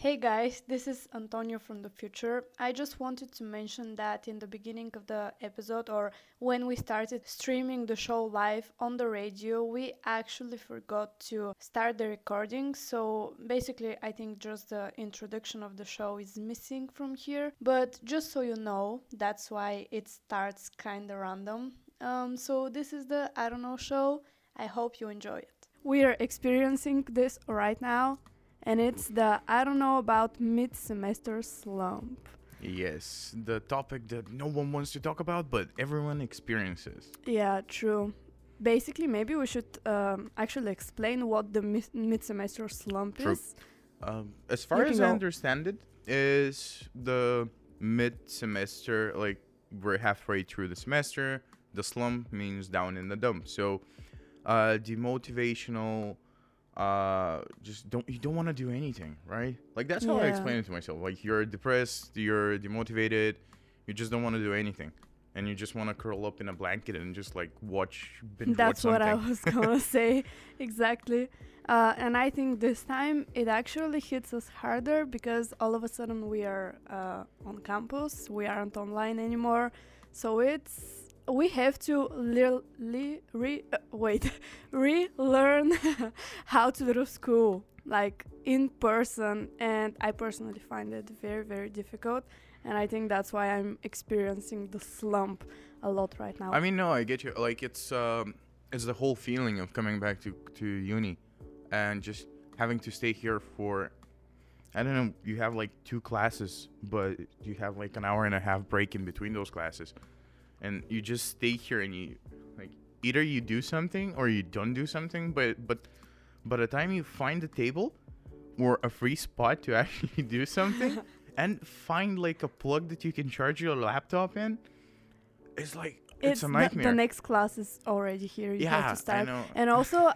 Hey guys, this is Antonio from the future. I just wanted to mention that in the beginning of the episode, or when we started streaming the show live on the radio, we actually forgot to start the recording. So basically, I think just the introduction of the show is missing from here. But just so you know, that's why it starts kinda random. So this is the I Don't Know show. I hope you enjoy it. We are experiencing this right now. And it's the I don't know about mid-semester slump. Yes, the topic that no one wants to talk about, but everyone experiences. Yeah, true. Basically, maybe we should actually explain what the mid-semester slump is. As far as I understand it, is the mid-semester, like we're halfway through the semester. The slump means down in the dump. So demotivational... you don't want to do anything, right? Like that's how I explain it to myself. Like you're depressed, you're demotivated, you just don't want to do anything, and you just want to curl up in a blanket and just like binge watch something. That's what I was gonna say, exactly. And I think this time it actually hits us harder because all of a sudden we are on campus, we aren't online anymore, so it's. We have to relearn how to do school, like in person. And I personally find it very, very difficult. And I think that's why I'm experiencing the slump a lot right now. I mean, no, I get you. Like it's the whole feeling of coming back to uni and just having to stay here for, I don't know, you have like 2 classes, but you have like an hour and a half break in between those classes. And you just stay here and you like either you do something or you don't do something, but by the time you find a table or a free spot to actually do something and find like a plug that you can charge your laptop in, it's like it's a nightmare. The next class is already here. You have to start. I know. And also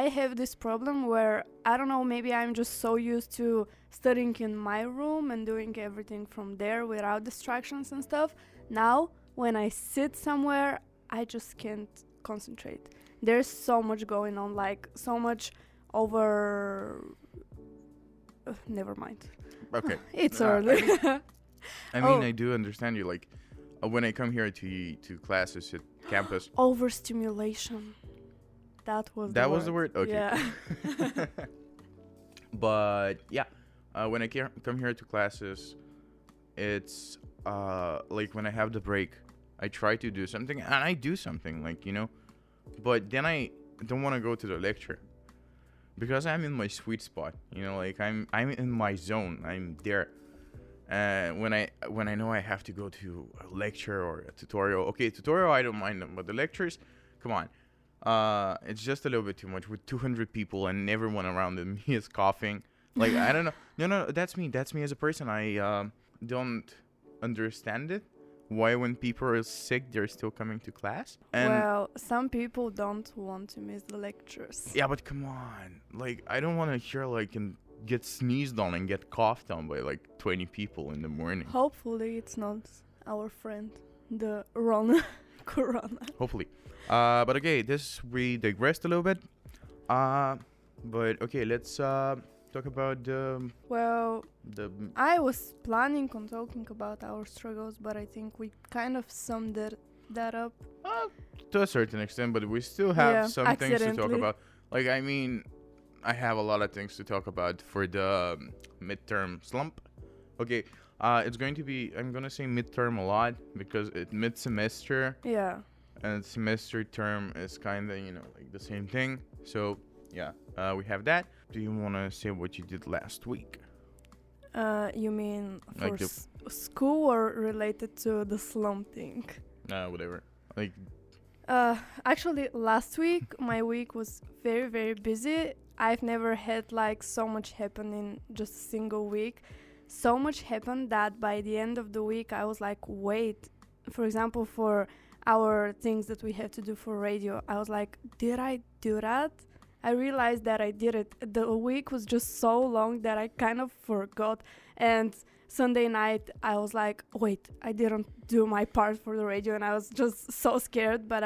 I have this problem where I don't know, maybe I'm just so used to studying in my room and doing everything from there without distractions and stuff. Now when I sit somewhere, I just can't concentrate. There's so much going on, like so much over... never mind. Okay. It's early. I mean, I do understand you. Like, when I come here to classes at campus... Overstimulation. That was the word? Okay. Yeah. But, yeah. When I come here to classes, it's... like when I have the break, I try to do something and I do something, like, you know, but then I don't want to go to the lecture because I'm in my sweet spot, you know, like I'm in my zone. I'm there. When I know I have to go to a lecture or a tutorial. Okay. Tutorial, I don't mind them, but the lectures, come on. It's just a little bit too much with 200 people and everyone around me is coughing. Like, I don't know. No, that's me. That's me as a person. I, don't understand it, why when people are sick they're still coming to class. And well, some people don't want to miss the lectures. Yeah, but come on, like I don't want to hear like and get sneezed on and get coughed on by like 20 people in the morning. Hopefully it's not our friend the corona. Hopefully. But okay, we digressed a little bit. But okay, let's talk about I was planning on talking about our struggles, but I think we kind of summed that up to a certain extent, but we still have some things to talk about. Like, I mean, I have a lot of things to talk about for the midterm slump. Okay, it's going to be, I'm gonna say midterm a lot because it's mid-semester, and semester term is kind of, you know, like the same thing. So yeah, we have that. Do you want to say what you did last week? You mean for like school or related to the slump thing? Whatever. Like. Actually, last week, my week was very, very busy. I've never had like so much happen in just a single week. So much happened that by the end of the week, I was like, wait. For example, for our things that we have to do for radio, I was like, did I do that? I realized that I did it. The week was just so long that I kind of forgot. And Sunday night, I was like, wait, I didn't do my part for the radio. And I was just so scared. But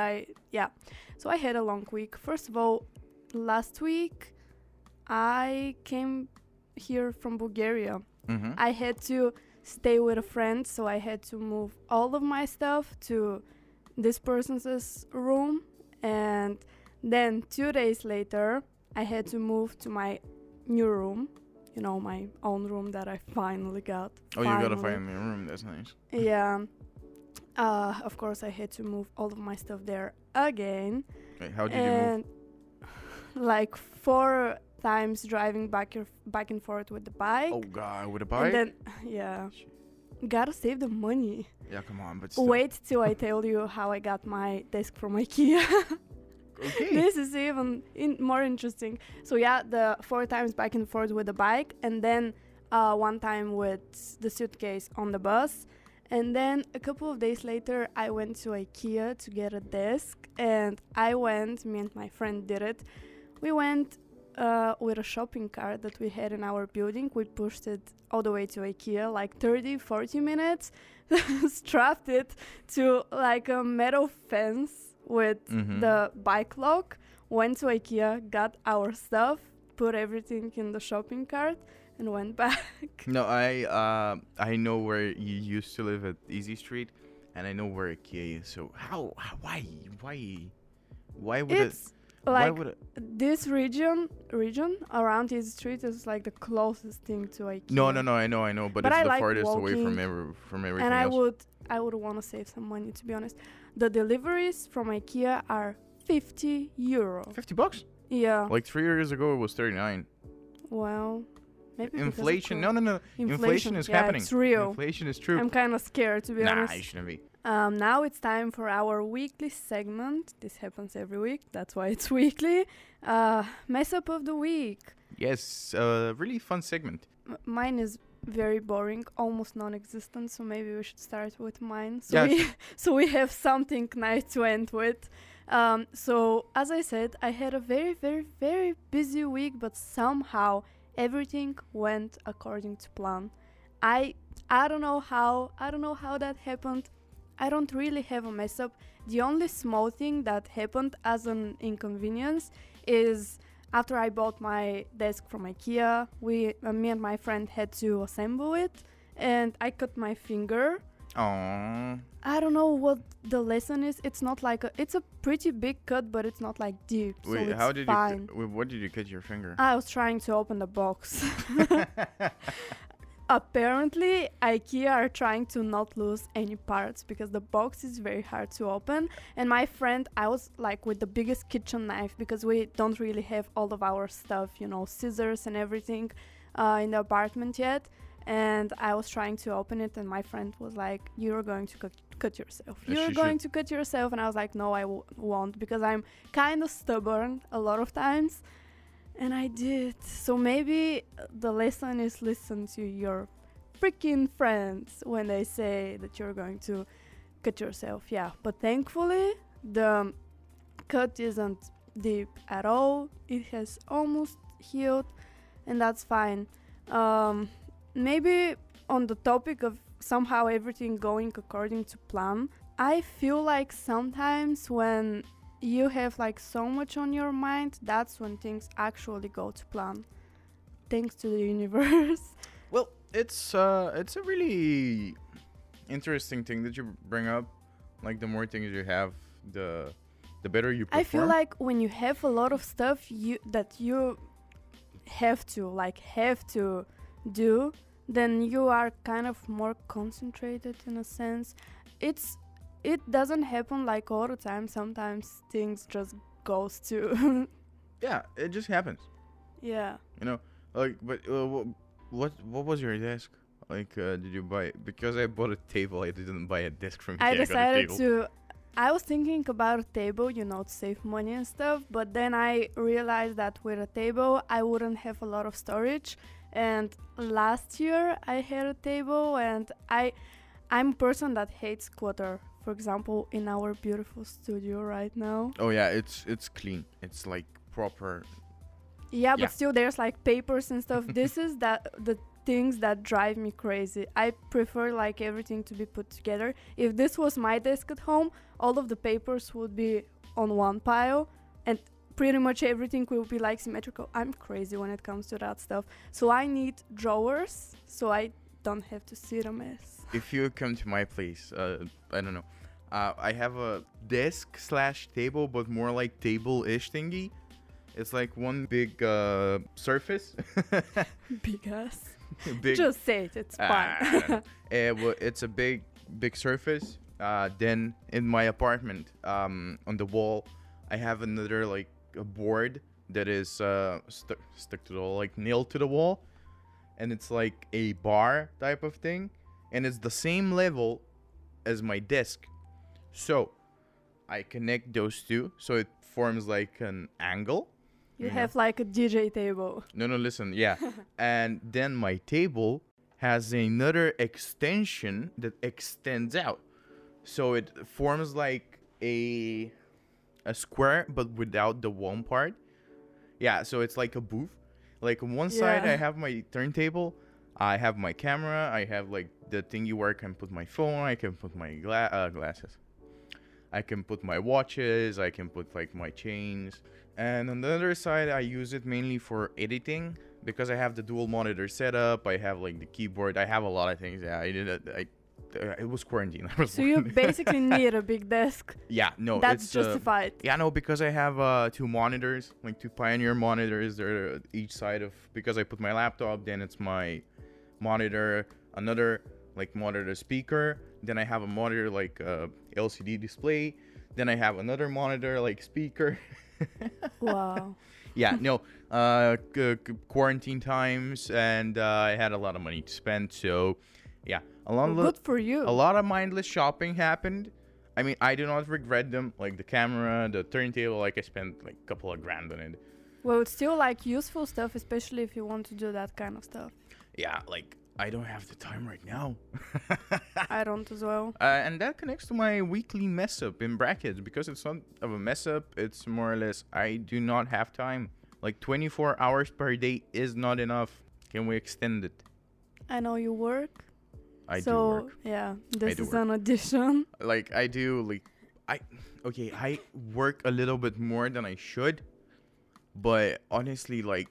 so I had a long week. First of all, last week, I came here from Bulgaria. Mm-hmm. I had to stay with a friend, so I had to move all of my stuff to this person's room. And then 2 days later, I had to move to my new room. You know, my own room that I finally got. Oh, finally. You got to find a new room. That's nice. Yeah. Of course, I had to move all of my stuff there again. Okay, how did you move? Like 4 times driving back and forth with the bike. Oh, God, with a bike? And then, yeah. Shit. Gotta save the money. Yeah, come on. But still. Wait till I tell you how I got my desk from IKEA. Okay. This is even more interesting. So yeah, the 4 times back and forth with the bike, and then 1 time with the suitcase on the bus, and then a couple of days later I went to IKEA to get a desk, and me and my friend did it. We went with a shopping cart that we had in our building. We pushed it all the way to IKEA, like 30-40 minutes, strapped it to like a metal fence with the bike lock, went to IKEA, got our stuff, put everything in the shopping cart, and went back. No, I know where you used to live at Easy Street, and I know where IKEA is. So why would it? This region around Easy Street is like the closest thing to IKEA. No, I know, but it's the farthest away from everything else. And I would want to save some money, to be honest. The deliveries from IKEA are 50 euro. 50 bucks? Yeah. Like 3 years ago, it was 39. Well, maybe inflation. No. Inflation is happening. It's real. Inflation is true. I'm kind of scared, to be honest. Nah, you shouldn't be. Now it's time for our weekly segment. This happens every week. That's why it's weekly. Mess up of the week. Yes, really fun segment. Mine is very boring, almost non-existent, so maybe we should start with mine, so we have something nice to end with. So as I said, I had a very, very, very busy week, but somehow everything went according to plan. I don't know how that happened. I don't really have a mess up. The only small thing that happened as an inconvenience is after I bought my desk from IKEA, me and my friend had to assemble it, and I cut my finger. Aww. I don't know what the lesson is. It's not like it's a pretty big cut, but it's not like deep. Wait, so it's fine. What did you cut your finger? I was trying to open the box. Apparently, IKEA are trying to not lose any parts because the box is very hard to open. And my friend, I was like with the biggest kitchen knife because we don't really have all of our stuff, you know, scissors and everything in the apartment yet. And I was trying to open it, and my friend was like, "You're going to cut yourself. You're going to cut yourself." And I was like, "No, I won't," because I'm kind of stubborn a lot of times. And I did. So maybe the lesson is listen to your freaking friends when they say that you're going to cut yourself. Yeah. But thankfully, the cut isn't deep at all. It has almost healed, and that's fine. Maybe on the topic of somehow everything going according to plan, I feel like sometimes when you have like so much on your mind, that's when things actually go to plan, thanks to the universe. Well, it's a really interesting thing that you bring up. Like, the more things you have, the better you perform. I feel like when you have a lot of stuff you have to do, then you are kind of more concentrated in a sense. It doesn't happen like all the time. Sometimes things just goes to. Yeah, it just happens. Yeah. You know, like, but what was your desk? Like, did you buy it? Because I bought a table. I didn't buy a desk from IKEA. I was thinking about a table, you know, to save money and stuff. But then I realized that with a table, I wouldn't have a lot of storage. And last year, I had a table, and I'm a person that hates clutter. For example, in our beautiful studio right now. Oh yeah, it's clean. It's like proper. Yeah, but still there's like papers and stuff. This is the things that drive me crazy. I prefer like everything to be put together. If this was my desk at home, all of the papers would be on one pile, and pretty much everything will be like symmetrical. I'm crazy when it comes to that stuff. So I need drawers so I don't have to see a mess. If you come to my place, I don't know. I have a desk slash table, but more like table-ish thingy. It's like one big surface. Big ass. Big. Just say it. It's fine. It's a big surface. Then in my apartment, on the wall, I have another like a board that is stuck to the wall, like nailed to the wall, and it's like a bar type of thing, and it's the same level as my desk. So I connect those two, so it forms like an angle. You have like a DJ table. No, listen, yeah. And then my table has another extension that extends out. So it forms like a square, but without the one part. Yeah, so it's like a booth. Like on one side, I have my turntable. I have my camera. I have like the thingy where I can put my phone. I can put my glasses. I can put my watches. I can put like my chains. And on the other side, I use it mainly for editing because I have the dual monitor setup. I have like the keyboard. I have a lot of things. Yeah, it was quarantine. So you basically need a big desk. Yeah, no, that's it's justified. Yeah, no, because I have two monitors, like two Pioneer monitors. They're each side of, because I put my laptop, then it's my monitor, another like monitor speaker. Then I have a monitor like LCD display. Then I have another monitor like speaker. Wow. Yeah, no, quarantine times, and I had a lot of money to spend, so yeah, good for you. A lot of mindless shopping happened. I mean, I do not regret them, like the camera, the turntable, like I spent like a couple of grand on it. Well, it's still like useful stuff, especially if you want to do that kind of stuff. Yeah, like I don't have the time right now. I don't as well. And that connects to my weekly mess up in brackets, because it's not of a mess up. It's more or less, I do not have time. Like 24 hours per day is not enough. Can we extend it? I know you work. I do work. Yeah, this is an addition. Like I do, like I work a little bit more than I should, but honestly, like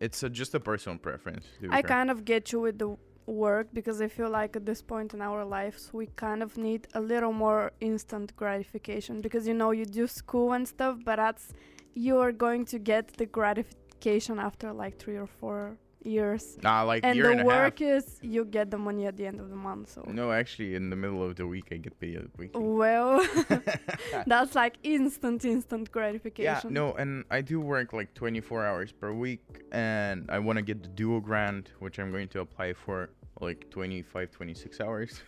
it's just a personal preference. I kind of get you with the work, because I feel like at this point in our lives, we kind of need a little more instant gratification, because, you know, you do school and stuff, but you're going to get the gratification after like 3 or 4 years. Like and the work is you get the money at the end of the month. So no, actually in the middle of the week I get paid at the weekend. Well, that's like instant gratification. Yeah, no, and I do work like 24 hours per week, and I want to get the duo grant, which I'm going to apply for like 26 hours.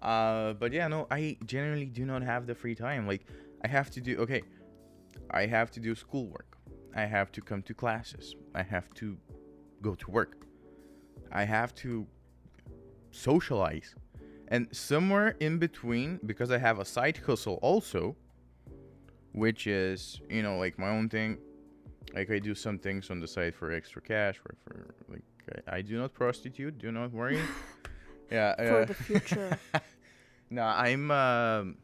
But yeah, no, I generally do not have the free time. Like I have to do schoolwork. I have to come to classes. I have to go to work. I have to socialize. And somewhere in between, because I have a side hustle also, which is, you know, like my own thing. Like I do some things on the side for extra cash. For like I do not prostitute. Do not worry. Yeah. For the future. No, I'm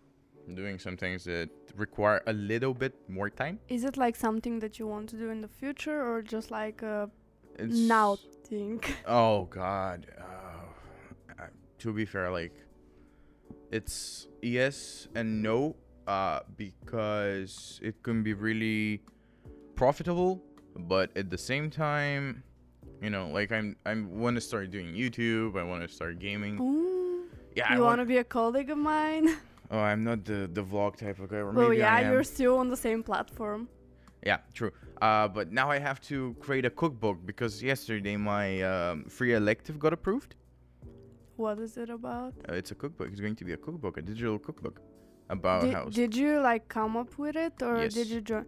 doing some things that require a little bit more time. Is it like something that you want to do in the future, or just like now thing? Oh god. To be fair, like it's yes and no, because it can be really profitable, but at the same time, you know, like I want to start doing YouTube. I want to start gaming. Ooh, yeah, you want to be a colleague of mine. Oh, I'm not the vlog type of guy. Or maybe I am. You're still on the same platform. Yeah, true. But now I have to create a cookbook, because yesterday my free elective got approved. What is it about? It's a cookbook. It's going to be a cookbook, a digital cookbook about house. Did you like come up with it, or did you join?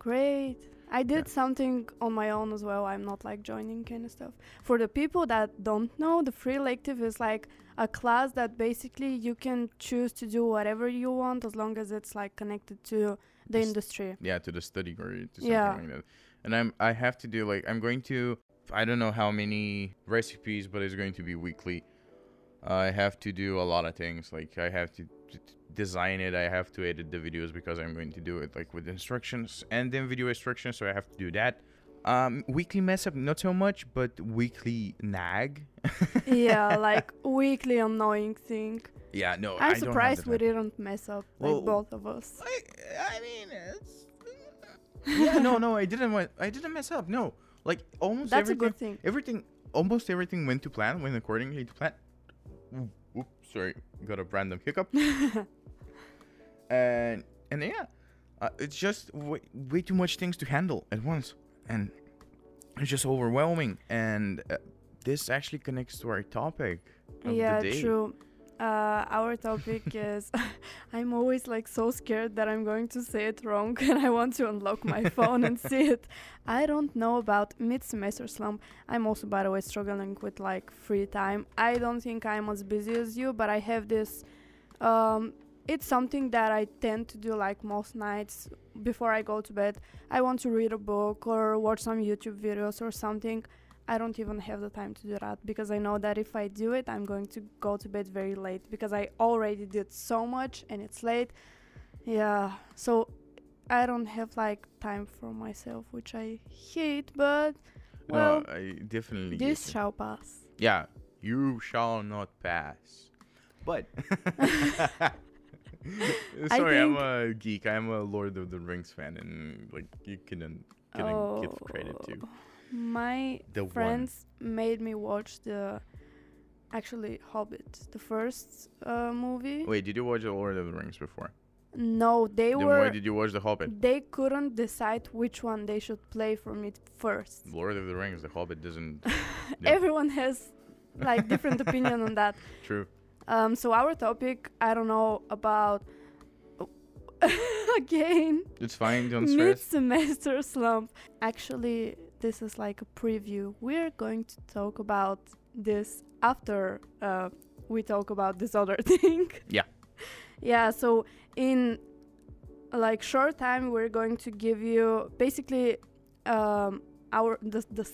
Great. I did something on my own as well. I'm not like joining kind of stuff. For the people that don't know, the free elective is like a class that basically you can choose to do whatever you want, as long as it's like connected to the industry. Yeah, to the study or to something like that. And I have to do like, I'm going to, I don't know how many recipes, but it's going to be weekly. I have to do a lot of things. Like I have to design it, I have to edit the videos because I'm going to do it like with instructions and then video instructions, so I have to do that. Weekly mess up, not so much, but weekly nag. Yeah, like weekly annoying thing. Yeah, no, I'm surprised we didn't mess up, like, well, both of us. I mean, it's... yeah, no, I didn't mess up. No, like almost that's everything. That's a good thing. Almost everything went to plan, went accordingly to plan. Oops, sorry, got a random hiccup. and yeah, it's just way too much things to handle at once, and it's just overwhelming. And this actually connects to our topic of the day. True. Our topic is I'm always like so scared that I'm going to say it wrong, and I want to unlock my phone and see it. I don't know about mid-semester slump. I'm also, by the way, struggling with like free time. I don't think I'm as busy as you, but I have this it's something that I tend to do like most nights before I go to bed. I want to read a book or watch some YouTube videos or something. I don't even have the time to do that because I know that if I do it, I'm going to go to bed very late because I already did so much and it's late. Yeah, so I don't have like time for myself, which I hate, but well, no, I definitely this shall pass. Yeah, you shall not pass. But sorry, I'm a geek. I'm a Lord of the Rings fan, and like you couldn't give credit to. My friends made me watch actually Hobbit, the first movie. Wait, did you watch the Lord of the Rings before? No, Then why did you watch the Hobbit? They couldn't decide which one they should play from it first. Lord of the Rings, the Hobbit doesn't... No. Everyone has like different opinion on that. True. So our topic, I don't know about... Again. It's fine, don't stress. Mid-semester slump. Actually... This is like a preview. We're going to talk about this after we talk about this other thing. Yeah. Yeah, so in like short time, we're going to give you basically the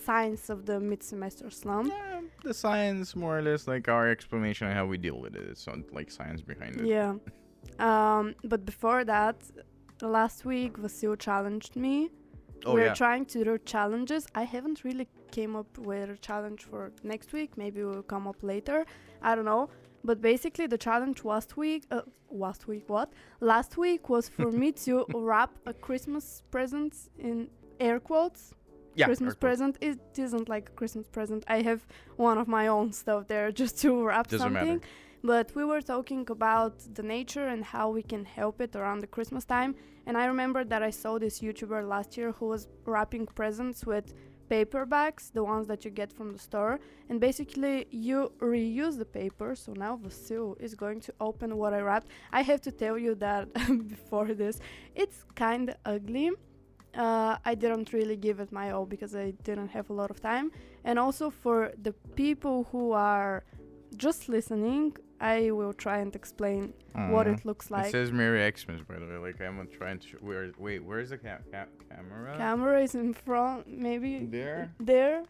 science of the mid-semester slump. Yeah, the science, more or less, like our explanation on how we deal with it. It's not like science behind it. Yeah. But before that, last week, Vasil challenged me. We're trying to do challenges. I haven't really came up with a challenge for next week. Maybe we'll come up later. I don't know. But basically, the challenge last week was for me to wrap a Christmas present in air quotes. Yeah, Christmas present. It isn't like a Christmas present. I have one of my own stuff there just to wrap something. Matter. But we were talking about the nature and how we can help it around the Christmas time. And I remember that I saw this YouTuber last year who was wrapping presents with paper bags, the ones that you get from the store. And basically, you reuse the paper. So now Vasil is going to open what I wrapped. I have to tell you that before this, it's kind of ugly. I didn't really give it my all because I didn't have a lot of time. And also for the people who are just listening, I will try and explain what it looks like. It says Merry Xmas, by the way. Like, I'm not trying to... Wait, where's the camera? Camera is in front, maybe... There? There?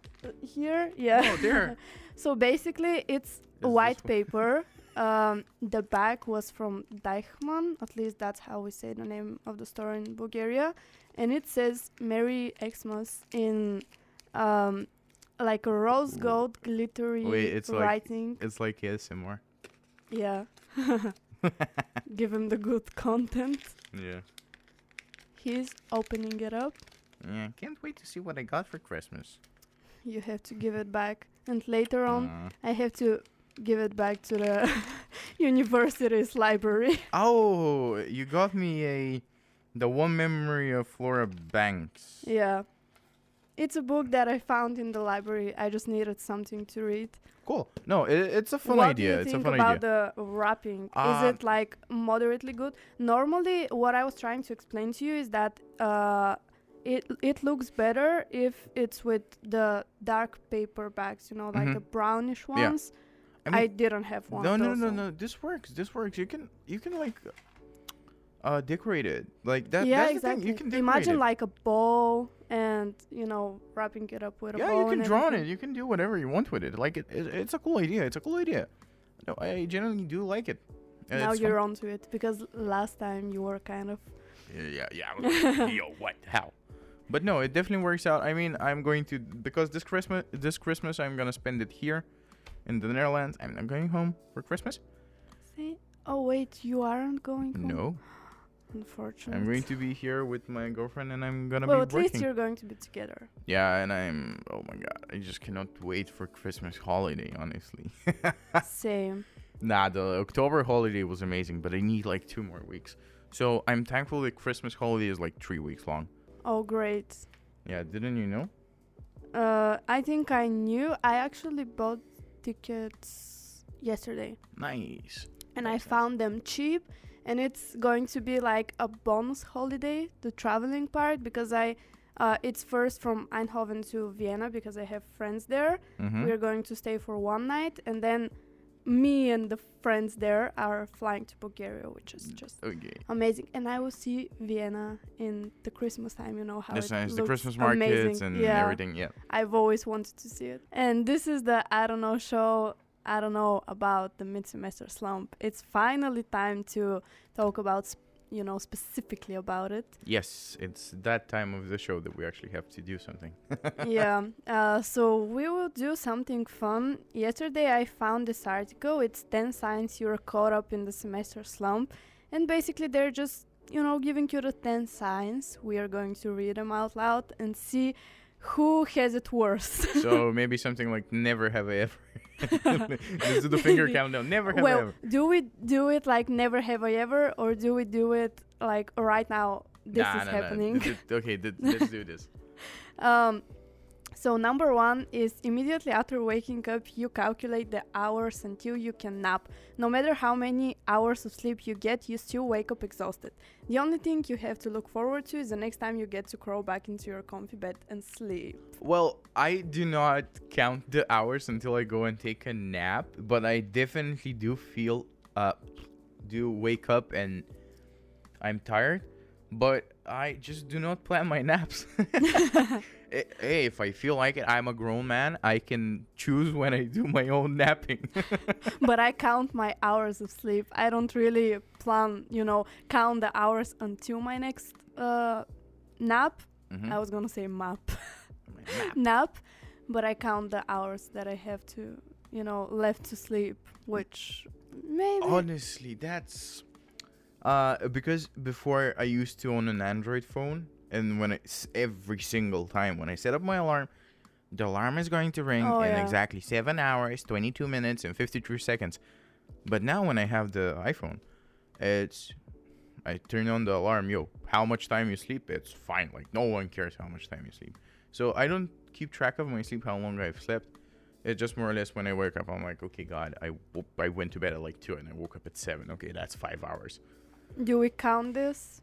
Here? Yeah. Oh, there! So, basically, it's white paper. The bag was from Deichmann. At least that's how we say the name of the store in Bulgaria. And it says Merry Xmas in... like a rose gold glittery writing. It's like ASMR. Yeah. Give him the good content. Yeah. He's opening it up. Yeah, can't wait to see what I got for Christmas. You have to give it back. And later on, I have to give it back to the university's library. Oh, you got me the one memory of Flora Banks. Yeah. It's a book that I found in the library. I just needed something to read. Cool. No, it's a fun idea. It's a fun idea. What do you think about the wrapping? Is it like moderately good? Normally, what I was trying to explain to you is that it looks better if it's with the dark paper bags, you know, like the brownish ones. Yeah. I didn't have one. No. This works. You can like decorate it like that. Yeah, that's exactly. The thing. You can decorate Imagine like a bowl. And, you know, wrapping it up with a bow. Yeah, you can draw on it. You can do whatever you want with it. Like, it's a cool idea. No, I generally do like it. And now you're onto it, because last time you were kind of I was like, yo, what, how? But no, it definitely works out. I mean, I'm going to, because this Christmas I'm gonna spend it here in the Netherlands. I'm not going home for Christmas. See? Oh wait, you aren't going home? No. Unfortunately. I'm going to be here with my girlfriend, and I'm gonna be working. Well, at least you're going to be together. Yeah, and I'm, oh my god, I just cannot wait for Christmas holiday, honestly. Same. Nah, the October holiday was amazing, but I need like 2 more weeks. So I'm thankful that Christmas holiday is like 3 weeks long. Oh, great. Yeah, didn't you know? I think I knew. I actually bought tickets yesterday. Nice. And I found them cheap. And it's going to be like a bonus holiday, the traveling part, because it's first from Eindhoven to Vienna, because I have friends there. Mm-hmm. We're going to stay for 1 night, and then me and the friends there are flying to Bulgaria, which is just amazing. And I will see Vienna in the Christmas time, you know how it looks, the Christmas markets and everything. Yeah, I've always wanted to see it. And this is the I Don't Know show. I don't know about the mid-semester slump. It's finally time to talk about, you know, specifically about it. Yes, it's that time of the show that we actually have to do something. Yeah, so we will do something fun. Yesterday I found this article. It's 10 signs you're caught up in the semester slump. And basically they're just, you know, giving you the 10 signs. We are going to read them out loud and see who has it worse. So maybe something like never have I ever. Let's do the finger countdown. Never have I ever. Do we do it like never have I ever, or do we do it like right now? This is happening. Okay, let's do this. So number 1 is immediately after waking up, you calculate the hours until you can nap. No matter how many hours of sleep you get, you still wake up exhausted. The only thing you have to look forward to is the next time you get to crawl back into your comfy bed and sleep. Well, I do not count the hours until I go and take a nap, but I definitely do wake up and I'm tired, but I just do not plan my naps. Hey, if I feel like it, I'm a grown man. I can choose when I do my own napping. But I count my hours of sleep. I don't really plan, you know, count the hours until my next nap. Mm-hmm. I was going to say nap. But I count the hours that I have to, you know, left to sleep, which maybe... Honestly, that's... because before I used to own an Android phone, and when every single time when I set up my alarm, the alarm is going to ring exactly 7 hours, 22 minutes, and 53 seconds. But now when I have the iPhone, I turn on the alarm. Yo, how much time you sleep? It's fine. Like, no one cares how much time you sleep. So I don't keep track of my sleep, how long I've slept. It's just more or less when I wake up, I'm like, okay, God, I went to bed at like 2 and I woke up at 7. Okay, that's 5 hours. Do we count this?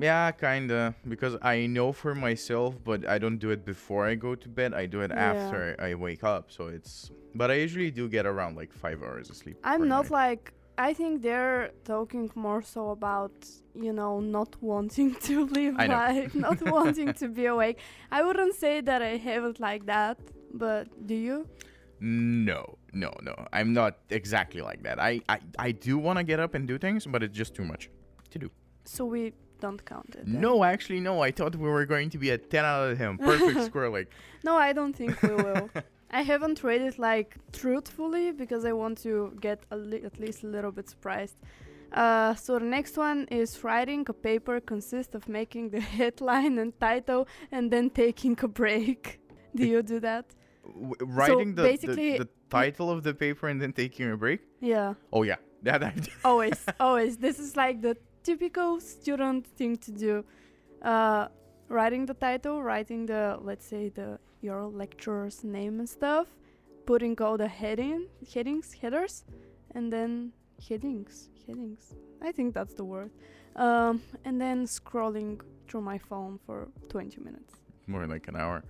Yeah, kinda, because I know for myself, but I don't do it before I go to bed. I do it after I wake up. So it's, but I usually do get around like 5 hours of sleep. I'm not like, I think they're talking more so about, you know, not wanting to live life, not wanting to be awake. I wouldn't say that I have it like that, but do you? No. I'm not exactly like that. I do want to get up and do things, but it's just too much to do. So we don't count it. Then. No, actually, no. I thought we were going to be a 10 out of 10. Perfect square, like. No, I don't think we will. I haven't read it, like, truthfully, because I want to get at least a little bit surprised. So the next one is writing a paper consists of making the headline and title and then taking a break. Do you do that? Writing so the title of the paper and then taking a break? Yeah. Oh, yeah. That I do. Always. This is like the typical student thing to do. Writing the title, writing the, let's say, your lecturer's name and stuff, putting all the headers, and then headings. I think that's the word. And then scrolling through my phone for 20 minutes. More like an hour.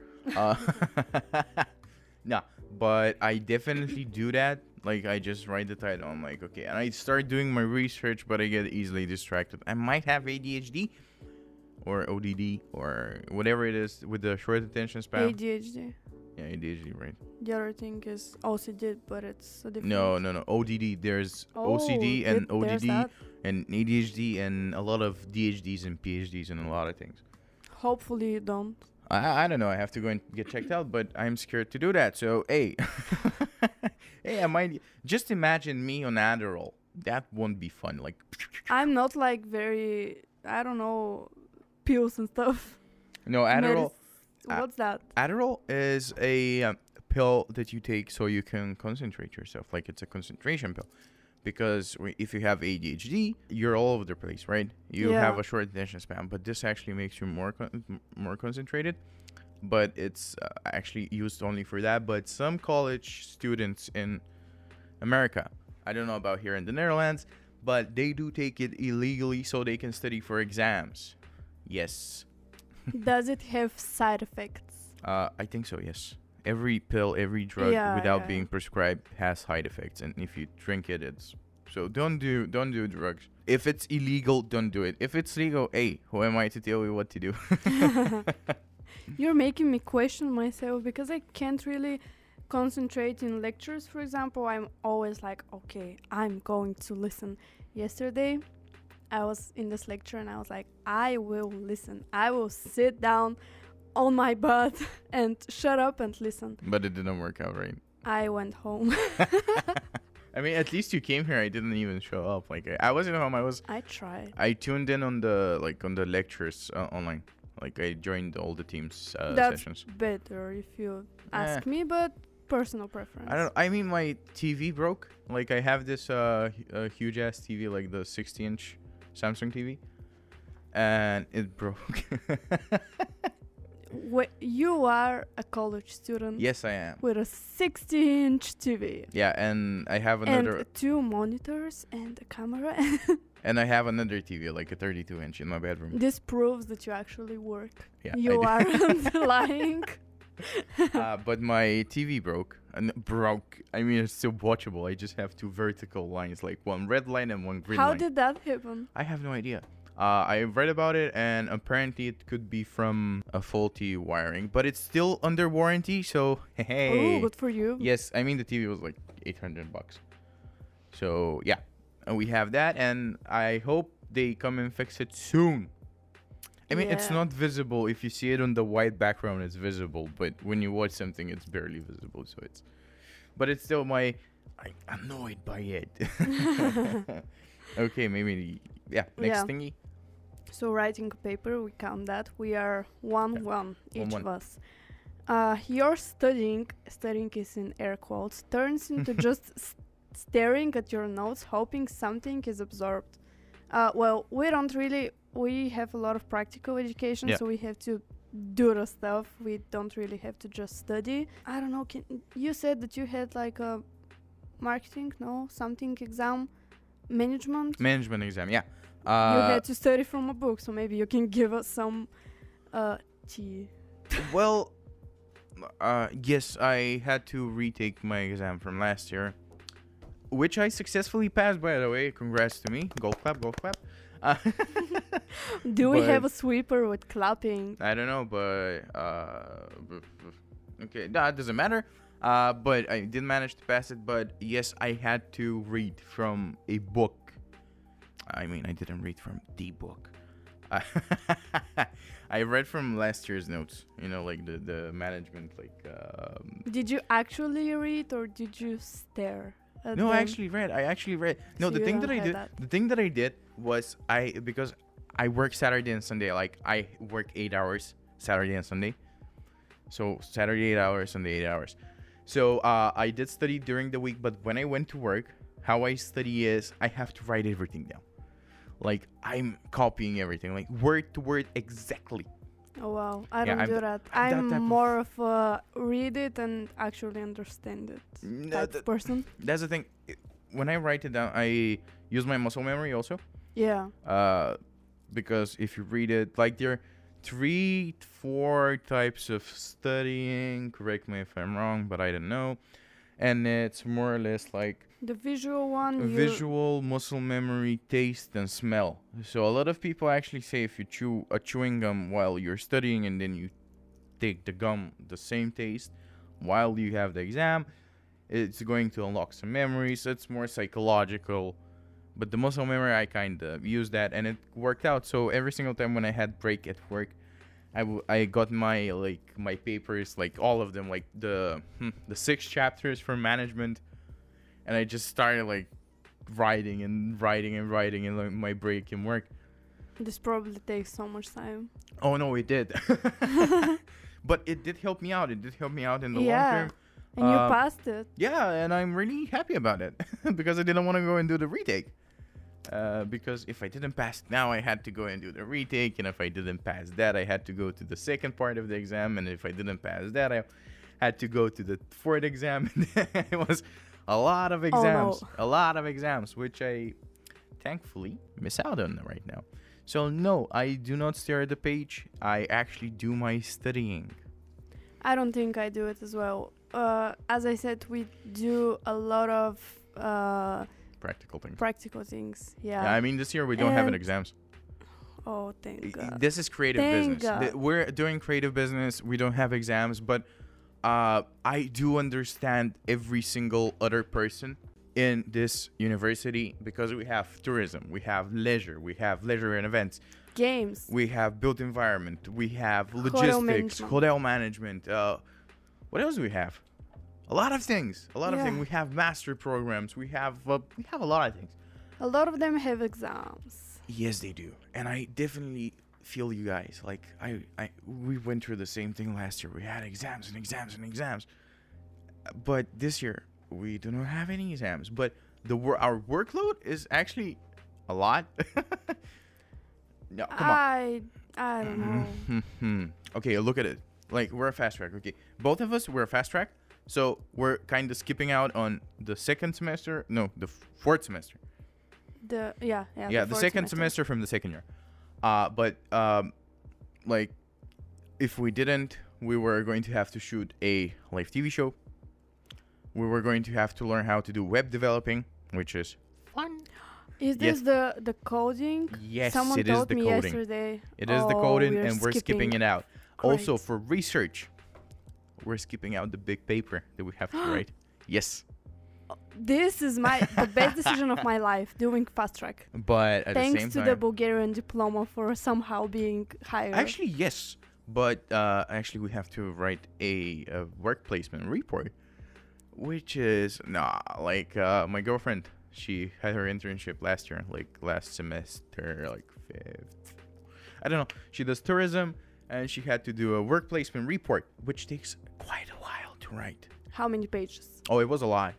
No, but I definitely do that. Like, I just write the title. I'm like, okay. And I start doing my research, but I get easily distracted. I might have ADHD or ODD or whatever it is with the short attention span. ADHD. Yeah, ADHD, right. The other thing is OCD, but it's a different... No. ODD. There's OCD and ODD and ADHD and a lot of DHDs and PhDs and a lot of things. Hopefully you don't. I don't know. I have to go and get checked out, but I'm scared to do that. So, hey. Hey, I might... Just imagine me on Adderall. That won't be fun. Like... I'm not like very... I don't know... Pills and stuff. No, Adderall... What's that? Adderall is a pill that you take so you can concentrate yourself. Like, it's a concentration pill. Because if you have ADHD, you're all over the place, right? You have a short attention span. But this actually makes you more concentrated. But it's actually used only for that. But some college students in America, I don't know about here in the Netherlands, but they do take it illegally so they can study for exams. Yes. Does it have side effects? I think so, yes. Every pill, every drug without being prescribed has side effects, and if you drink it, it's... So don't do drugs. If it's illegal, don't do it. If it's legal, hey, who am I to tell you what to do? You're making me question myself because I can't really concentrate in lectures, for example. I'm always like, okay, I'm going to listen. Yesterday, I was in this lecture and I was like, I will listen. I will sit down on my butt and shut up and listen. But it didn't work out, right? I went home. I mean, at least you came here. I didn't even show up. Like, I wasn't home. I tried. I tuned in on the lectures online. Like, I joined all the Teams sessions. That's better if you ask me, but personal preference. I mean, my TV broke. Like, I have this huge ass TV, like the 60-inch Samsung TV, and it broke. Wait, you are a college student. Yes, I am. With a 60-inch TV. Yeah, and I have another... And two monitors and a camera. And I have another TV, like a 32-inch in my bedroom. This proves that you actually work. Yeah, you aren't lying. But my TV broke. I mean, it's still watchable. I just have two vertical lines, like one red line and one green line. How did that happen? I have no idea. I read about it, and apparently it could be from a faulty wiring, but it's still under warranty, so hey. Oh, good for you. Yes, I mean, the TV was like $800. So, yeah, we have that, and I hope they come and fix it soon. I mean, it's not visible. If you see it on the white background, it's visible. But when you watch something, it's barely visible. So it's... But it's still my... I'm annoyed by it. Okay, maybe... Yeah, next thingy. So writing a paper, we count that. We are 1-1, each of us. Your studying is in air quotes, turns into just staring at your notes, hoping something is absorbed. Well, we don't really... We have a lot of practical education, so we have to do the stuff. We don't really have to just study. I don't know. You said that you had like a marketing, something exam, management exam. Yeah. You had to study from a book, so maybe you can give us some tea. Well, yes, I had to retake my exam from last year, which I successfully passed. By the way, congrats to me. Gold clap, gold clap. Do we have a sweeper with clapping? I don't know, but okay, no, it doesn't matter. But I did manage to pass it. But yes, I had to read from a book. I mean, I didn't read from the book. I read from last year's notes. You know, like the management. Like, did you actually read or did you stare? No, I actually read. No, so the thing that I did was because I work Saturday and Sunday. Like, I work 8 hours Saturday and Sunday. So Saturday 8 hours, Sunday 8 hours. So I did study during the week, but when I went to work, how I study is I have to write everything down. Like, I'm copying everything, like word to word exactly. Oh wow, I don't do that. I'm more of a read it and actually understand it type person. That's the thing. When I write it down, I use my muscle memory also. Yeah. Because if you read it, like, there are 3-4 types of studying. Correct me if I'm wrong, but I don't know. And it's more or less like... The visual one. Visual, muscle memory, taste, and smell. So a lot of people actually say if you chew a chewing gum while you're studying and then you take the gum, the same taste, while you have the exam. It's going to unlock some memories. It's more psychological. But the muscle memory, I kind of used that and it worked out. So every single time when I had break at work, I got my my papers, like all of them, like the 6 chapters for management, and I just started like writing and writing and writing in like, my break and work. This probably takes so much time. Oh no, it did. But it did help me out. It did help me out in the long term. And you passed it. Yeah, and I'm really happy about it because I didn't want to go and do the retake. Because if I didn't pass now, I had to go and do the retake. And if I didn't pass that, I had to go to the second part of the exam. And if I didn't pass that, I had to go to the 4th exam. It was a lot of exams. Oh, no. A lot of exams, which I thankfully miss out on right now. So, no, I do not stare at the page. I actually do my studying. I don't think I do it as well. As I said, we do a lot of practical things. Yeah, I mean, this year we don't have any exams. Oh, thank God. This is creative business. We're doing creative business. We don't have exams, but I do understand every single other person in this university because we have tourism, we have leisure and events, games, we have built environment, we have logistics, hotel management, what else do we have? A lot of things. A lot of things. We have master programs. We have a lot of things. A lot of them have exams. Yes, they do. And I definitely feel you guys. Like we went through the same thing last year. We had exams and exams and exams. But this year we do not have any exams. But our workload is actually a lot. No, come on. I don't know. Okay, look at it. Like, we're a fast track, okay? Both of us, we're a fast track. So, we're kind of skipping out on the second semester. No, the fourth semester. The second semester from the second year. But if we didn't, we were going to have to shoot a live TV show. We were going to have to learn how to do web developing, which is fun. Is this the coding? Yes, someone told me yesterday. It is the coding, and we're skipping it out. Great. Also, for research, we're skipping out the big paper that we have to write. Yes. This is the best decision of my life, doing fast track. But at the same time, thanks to the Bulgarian diploma for somehow being higher. Actually, yes. But actually, we have to write a work placement report, which is, my girlfriend, she had her internship last year, last semester, fifth. I don't know. She does tourism. And she had to do a work placement report, which takes quite a while to write. How many pages? Oh, it was a lot.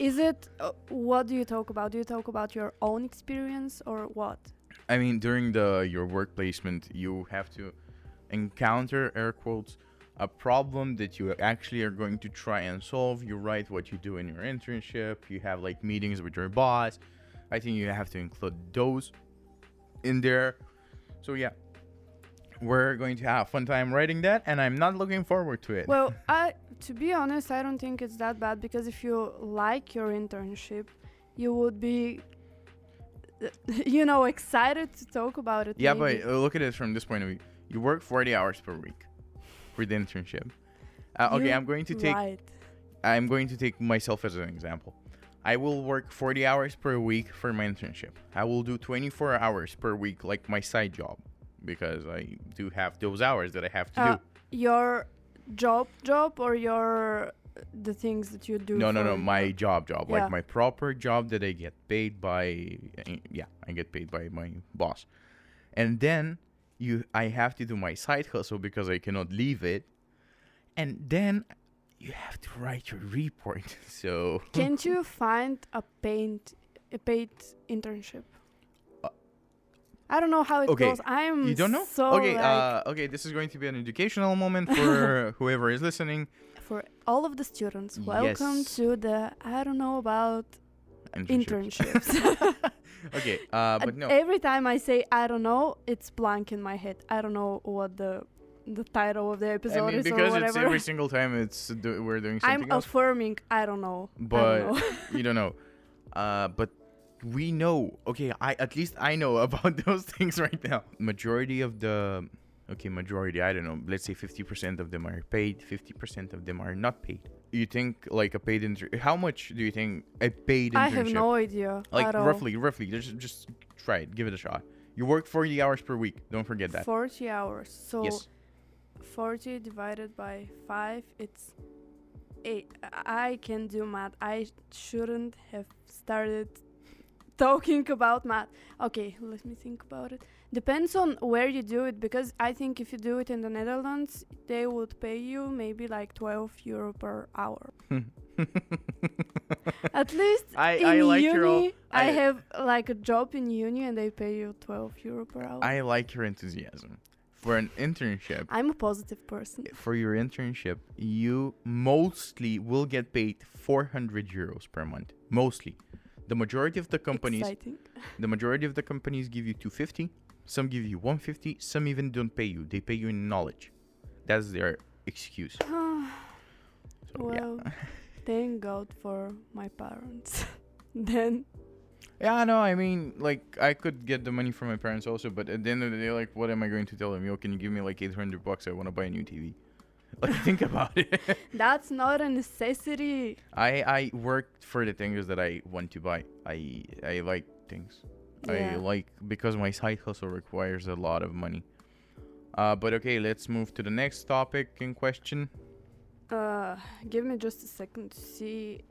Is it? What do you talk about? Do you talk about your own experience or what? I mean, during your work placement, you have to encounter, air quotes, a problem that you actually are going to try and solve. You write what you do in your internship. You have meetings with your boss. I think you have to include those in there. So yeah. We're going to have a fun time writing that, and I'm not looking forward to it. Well, to be honest, I don't think it's that bad, because if you like your internship, you would be, excited to talk about it. Yeah, maybe. But look at it from this point of view. You work 40 hours per week for the internship. I'm going to take myself as an example. I will work 40 hours per week for my internship. I will do 24 hours per week, my side job, because I do have those hours that I have to do. Your job or the things that you do? No, my job. Yeah. My proper job that I get paid by. Yeah, I get paid by my boss. And then I have to do my side hustle because I cannot leave it. And then you have to write your report. So can't you find a paid internship? I don't know how it goes. You don't know? So okay, this is going to be an educational moment for whoever is listening. For all of the students, welcome to the I don't know about internships. Okay, but no. Every time I say I don't know, it's blank in my head. I don't know what the title of the episode is, or whatever. Because every single time we're doing something else. I'm affirming I don't know. But I don't know. You don't know. But we know. Okay, I know about those things right now. Majority of the Okay, majority, I don't know, let's say 50% of them are paid, 50% of them are not paid. You think like a paid internship, how much do you think a paid internship? I have no idea. Like roughly, just try it, give it a shot. You work 40 hours per week, don't forget that. 40 hours, so yes. 40 divided by 5, it's 8. I can do math, I shouldn't have started talking about math. Okay, let me think about it. Depends on where you do it, because I think if you do it in the Netherlands, they would pay you maybe like 12 euro per hour. At least I like uni, I have like a job in uni and they pay you 12 euro per hour. I like your enthusiasm. For an internship... I'm a positive person. For your internship, you mostly will get paid 400 euros per month. Mostly. The majority of the companies... Exciting. The majority of the companies give you 250. Some give you 150. Some even don't pay you. They pay you in knowledge. That's their excuse. Well, yeah. Thank God for my parents. Then... Yeah, no, I mean, like, I could get the money from my parents also, but at the end of the day, like, what am I going to tell them? Yo, can you give me, like, 800 bucks? I want to buy a new TV. Like, think about it. That's not a necessity. I worked for the things that I want to buy. I like things. Yeah. I like, because my side hustle requires a lot of money. But, okay, let's move to the next topic in question. Give me just a second to see...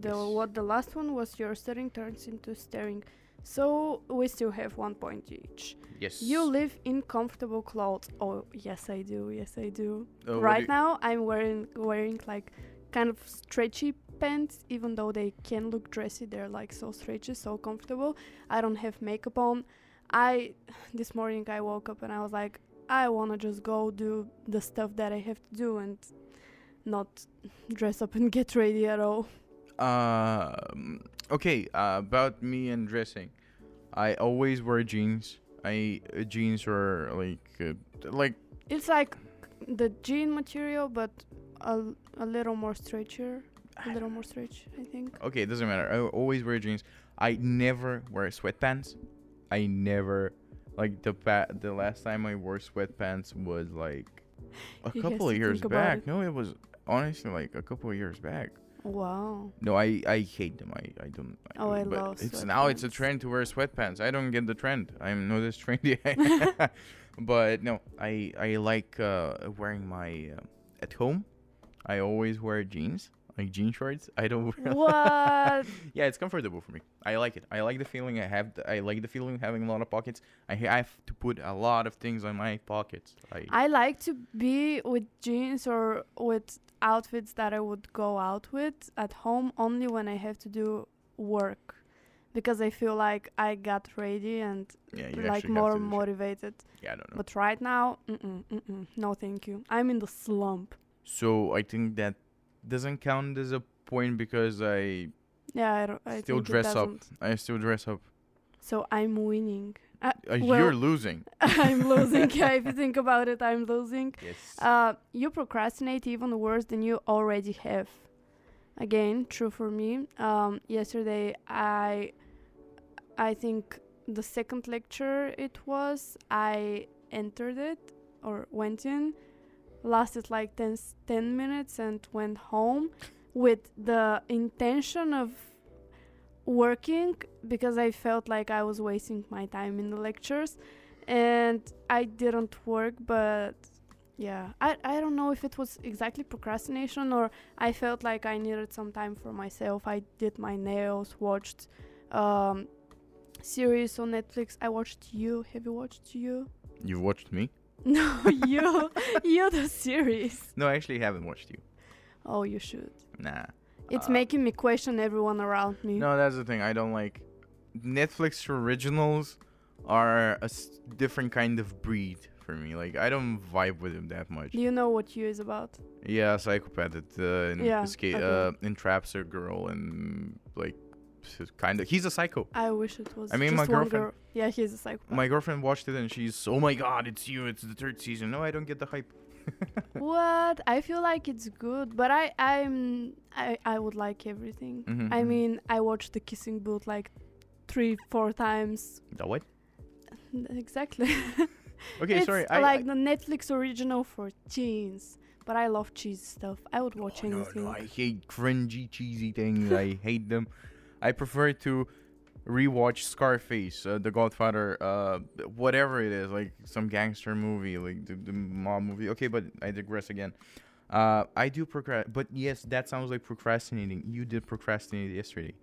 What the last one was, your staring turns into staring. So we still have 1 point each. Yes. You live in comfortable clothes. Oh, yes, I do. Yes, I do. Right now, I'm wearing like kind of stretchy pants, even though they can look dressy. They're like so stretchy, so comfortable. I don't have makeup on. This morning I woke up and I was like, I want to just go do the stuff that I have to do and not dress up and get ready at all. About me and dressing, I always wear jeans. Jeans are like it's like the jean material, but a little more stretchier, a little more stretch, I think. Okay, it doesn't matter. I always wear jeans. I never wear sweatpants. I never like the last time I wore sweatpants was like a couple of years back. No, it was honestly like a couple of years back. Wow. No, I hate them. I don't. I love sweatpants. Now it's a trend to wear sweatpants. I don't get the trend. I'm not as trendy. But no, I like wearing my at home. I always wear jeans, like jean shorts. I don't wear. What? Yeah, it's comfortable for me. I like it. I like the feeling. I like the feeling of having a lot of pockets. I have to put a lot of things on my pockets. I like to be with jeans or with outfits that I would go out with at home only when I have to do work, because I feel like I got ready and like more motivated. Yeah, I don't know. But right now, no, thank you. I'm in the slump. So I think that doesn't count as a point because I still dress up. I still dress up. So I'm winning. You're losing. I'm losing. If you think about it, I'm losing. Yes. You procrastinate even worse than you already have. Again, true for me. Yesterday, I think the second lecture it was, I entered it or went in, lasted like 10 minutes and went home with the intention of working, because I felt like I was wasting my time in the lectures and I didn't work. But yeah, I don't know if it was exactly procrastination or I felt like I needed some time for myself. I did my nails, watched series on Netflix. I watched You. Have you watched You? You've watched me? No, you the series. No, I actually haven't watched You. Oh, you should. Nah. It's making me question everyone around me. No, that's the thing. I don't like... Netflix originals are a different kind of breed for me. Like, I don't vibe with them that much. Do you know what You is about? Yeah, psychopath entraps a girl and, like, kind of... He's a psycho. I wish it was my girlfriend... Yeah, he's a psychopath. My girlfriend watched it and she's, oh my God, it's You. It's the third season. No, I don't get the hype. What? I feel like it's good, but I would like everything. Mm-hmm. I mean, I watched The Kissing Booth like 3-4 times. The what? Exactly. Okay, sorry. It's like the Netflix original for teens. But I love cheesy stuff. I would watch anything. No, I hate cringy, cheesy things. I hate them. I prefer to rewatch Scarface, The Godfather, whatever it is, like some gangster movie, like the mob movie. Okay, but I digress again. I do procrastinate, but yes, that sounds like procrastinating. You did procrastinate yesterday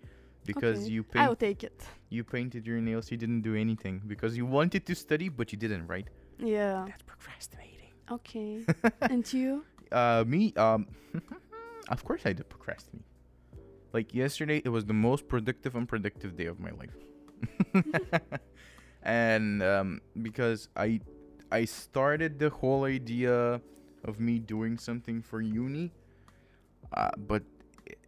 because you painted. I'll take it. You painted your nails. You didn't do anything because you wanted to study, but you didn't, right? Yeah. That's procrastinating. Okay. And you? Me? Of course I did procrastinate. Like yesterday, it was the most unproductive day of my life. And because I started the whole idea of me doing something for uni, but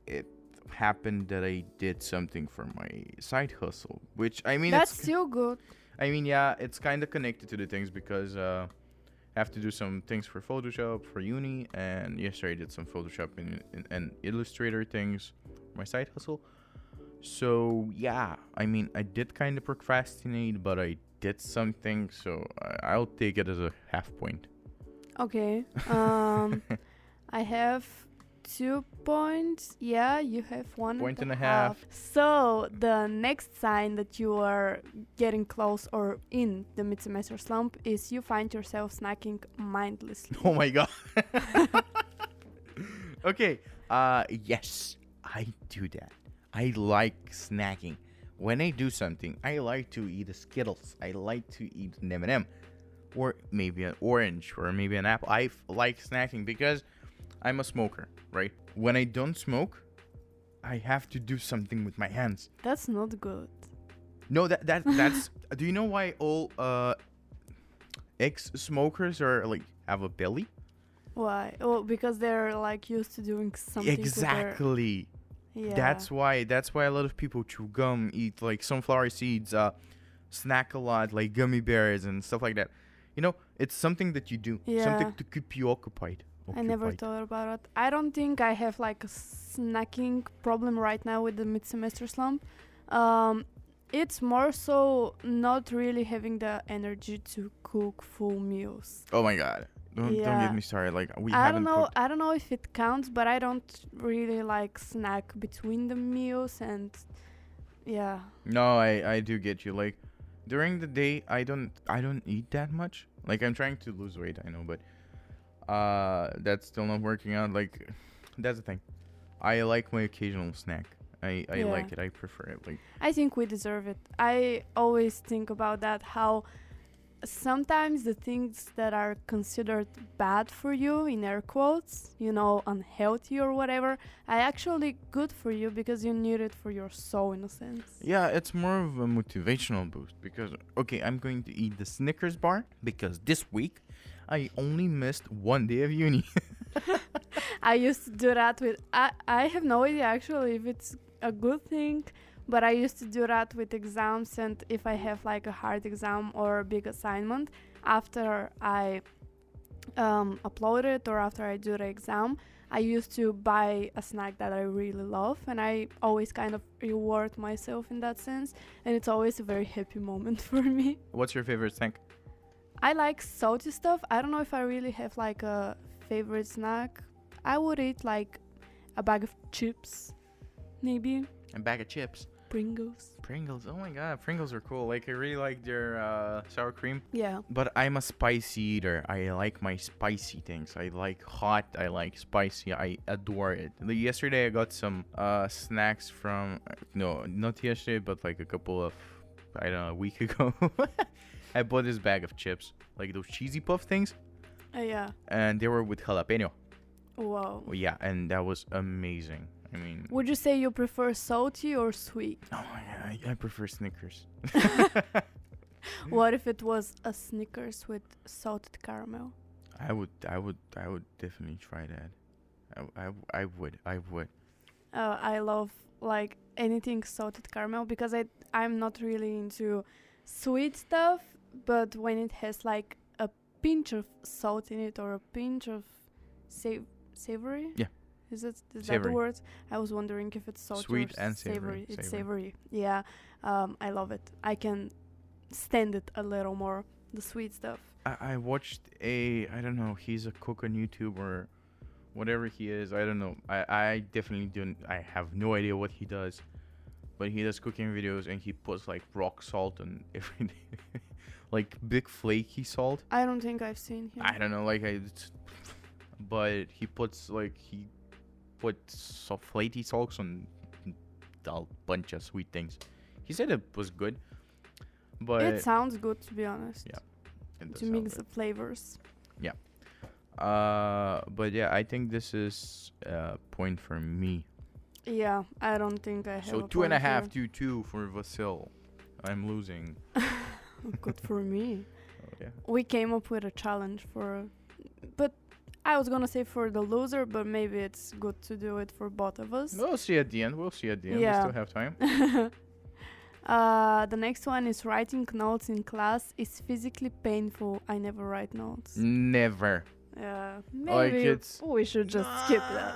it happened that I did something for my side hustle, which I mean that's still good. I mean, yeah, it's kind of connected to the things because I have to do some things for Photoshop for uni, and yesterday I did some Photoshop and Illustrator things, my side hustle. So yeah, I mean, I did kind of procrastinate, but I did something, so I'll take it as a half point. Okay. I have 2 points. Yeah, you have 1 point and a half. So the next sign that you are getting close or in the mid-semester slump is you find yourself snacking mindlessly. Oh my god. Okay. Yes, I do that. I like snacking. When I do something, I like to eat a Skittles. I like to eat an M&M, or maybe an orange, or maybe an apple. I like snacking because I'm a smoker, right? When I don't smoke, I have to do something with my hands. That's not good. No, that's. Do you know why all ex-smokers are like have a belly? Why? Oh, because they're like used to doing something. Exactly. With their... Yeah. That's why. That's why a lot of people chew gum, eat like sunflower seeds, snack a lot, like gummy bears and stuff like that. You know, it's something that you do. Yeah. Something to keep you occupied. I never thought about it. I don't think I have like a snacking problem right now with the mid-semester slump. It's more so not really having the energy to cook full meals. Oh my god. Don't get me started. Like I don't know. I don't know if it counts, but I don't really like snack between the meals and yeah. No, I do get you. Like during the day I don't eat that much. Like I'm trying to lose weight, I know, but that's still not working out. Like that's the thing, I like my occasional snack. I like it. I prefer it. Like I think we deserve it. I always think about that, how sometimes the things that are considered bad for you, in air quotes, you know, unhealthy or whatever, are actually good for you because you need it for your soul, in a sense. Yeah, it's more of a motivational boost because, okay, I'm going to eat the Snickers bar because this week I only missed 1 day of uni. I used to do that with... I have no idea actually if it's a good thing, but I used to do that with exams, and if I have like a hard exam or a big assignment, after I upload it or after I do the exam, I used to buy a snack that I really love, and I always kind of reward myself in that sense, and it's always a very happy moment for me. What's your favorite snack? I like salty stuff. I don't know if I really have like a favorite snack. I would eat like a bag of chips, maybe. A bag of chips. Pringles. Oh my god, Pringles are cool. Like I really like their sour cream. Yeah. But I'm a spicy eater. I like my spicy things. I like hot. I like spicy. I adore it. Yesterday I got some snacks from no, not yesterday, but like a couple of a week ago. I bought this bag of chips, like those cheesy puff things. Yeah. And they were with jalapeno. Wow. Yeah, and that was amazing. I mean... Would you say you prefer salty or sweet? Oh, yeah, I prefer Snickers. What if it was a Snickers with salted caramel? I would definitely try that. I would. I love, like, anything salted caramel because I'm not really into sweet stuff, but when it has, like, a pinch of salt in it or a pinch of savory? Yeah. Is that the word? I was wondering if it's salty. Sweet and savory. It's savory. Yeah. I love it. I can stand it a little more, the sweet stuff. I watched a, I don't know, he's a cook on YouTube or whatever he is. I don't know. I definitely don't, I have no idea what he does, but he does cooking videos and he puts like rock salt and everything. Like big flaky salt. I don't think I've seen him. I don't know. Like but he puts like, he puts flaky salts on a bunch of sweet things. He said it was good, but it sounds good, to be honest. Yeah. To mix the flavors. Yeah. But yeah, I think this is a point for me. Yeah, I don't think I have. So 2.5 to 2 for Vasil. I'm losing. Good for me. Oh, yeah. We came up with a challenge for, but I was gonna say for the loser, but maybe it's good to do it for both of us. We'll see at the end. We'll see at the end. Yeah. We still have time. The next one is writing notes in class is physically painful. I never write notes. Never. Yeah. Maybe like it's, we should just skip that.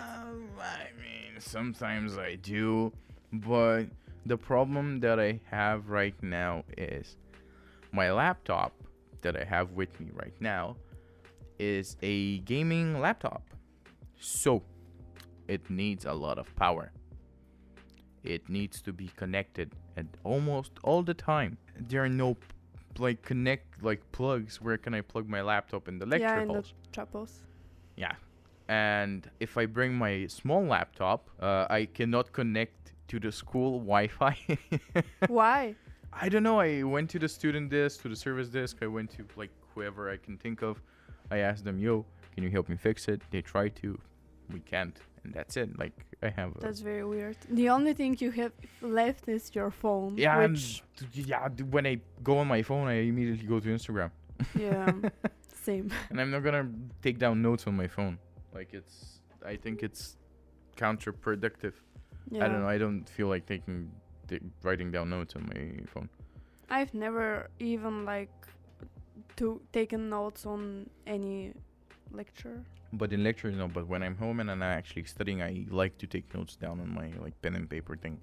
I mean, sometimes I do, but the problem that I have right now is my laptop that I have with me right now is a gaming laptop. So it needs a lot of power. It needs to be connected and almost all the time. There are no like connect like plugs. Where can I plug my laptop in the lecture halls? Yeah, in the chapels. Yeah. And if I bring my small laptop, I cannot connect to the school Wi-Fi. Why? I don't know. I went to the student desk, to the service desk. I went to like whoever I can think of. I asked them, yo, can you help me fix it? They try to. We can't. And that's it. Like I have. That's very weird. The only thing you have left is your phone. Yeah. Which yeah. When I go on my phone, I immediately go to Instagram. Yeah. Same. And I'm not gonna take down notes on my phone. Like it's. I think it's counterproductive. Yeah. I don't know. I don't feel like writing down notes on my phone. I've never even taken notes on any lecture. But in lectures, no. But when I'm home and I'm actually studying, I like to take notes down on my like pen and paper thing.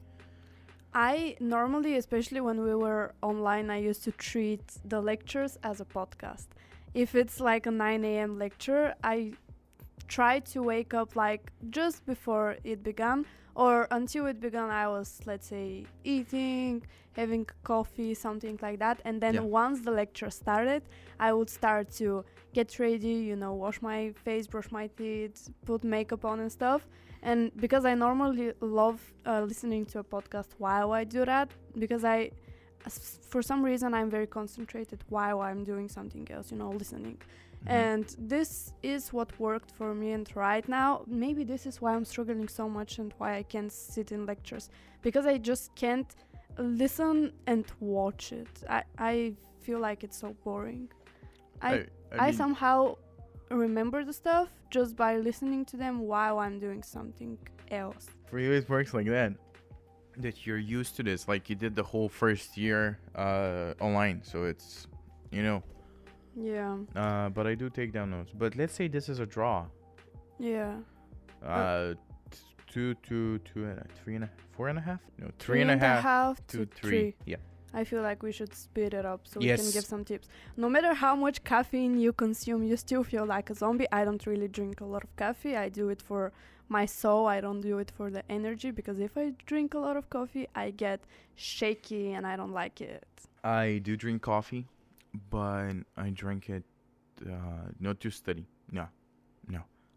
I normally, especially when we were online, I used to treat the lectures as a podcast. If it's like a 9 a.m. lecture, I try to wake up like just before it began, or until it began. I was, let's say, eating, having coffee, something like that. And then once the lecture started, I would start to get ready, you know, wash my face, brush my teeth, put makeup on and stuff. And because I normally love listening to a podcast while I do that, because for some reason, I'm very concentrated while I'm doing something else, you know, listening. Mm-hmm. And this is what worked for me. And right now, maybe this is why I'm struggling so much and why I can't sit in lectures, because I just can't listen and watch it. I feel like it's so boring. I somehow remember the stuff just by listening to them while I'm doing something else. For you, it works like that you're used to this. Like you did the whole first year online, so it's, you know. Yeah. But I do take down notes. But let's say this is a draw. Yeah. 3.5 to 3. Yeah. I feel like we should speed it up so we can give some tips. No matter how much caffeine you consume, you still feel like a zombie. I don't really drink a lot of coffee. I do it for my soul. I don't do it for the energy, because if I drink a lot of coffee, I get shaky and I don't like it. I do drink coffee, but I drink it not to study. No.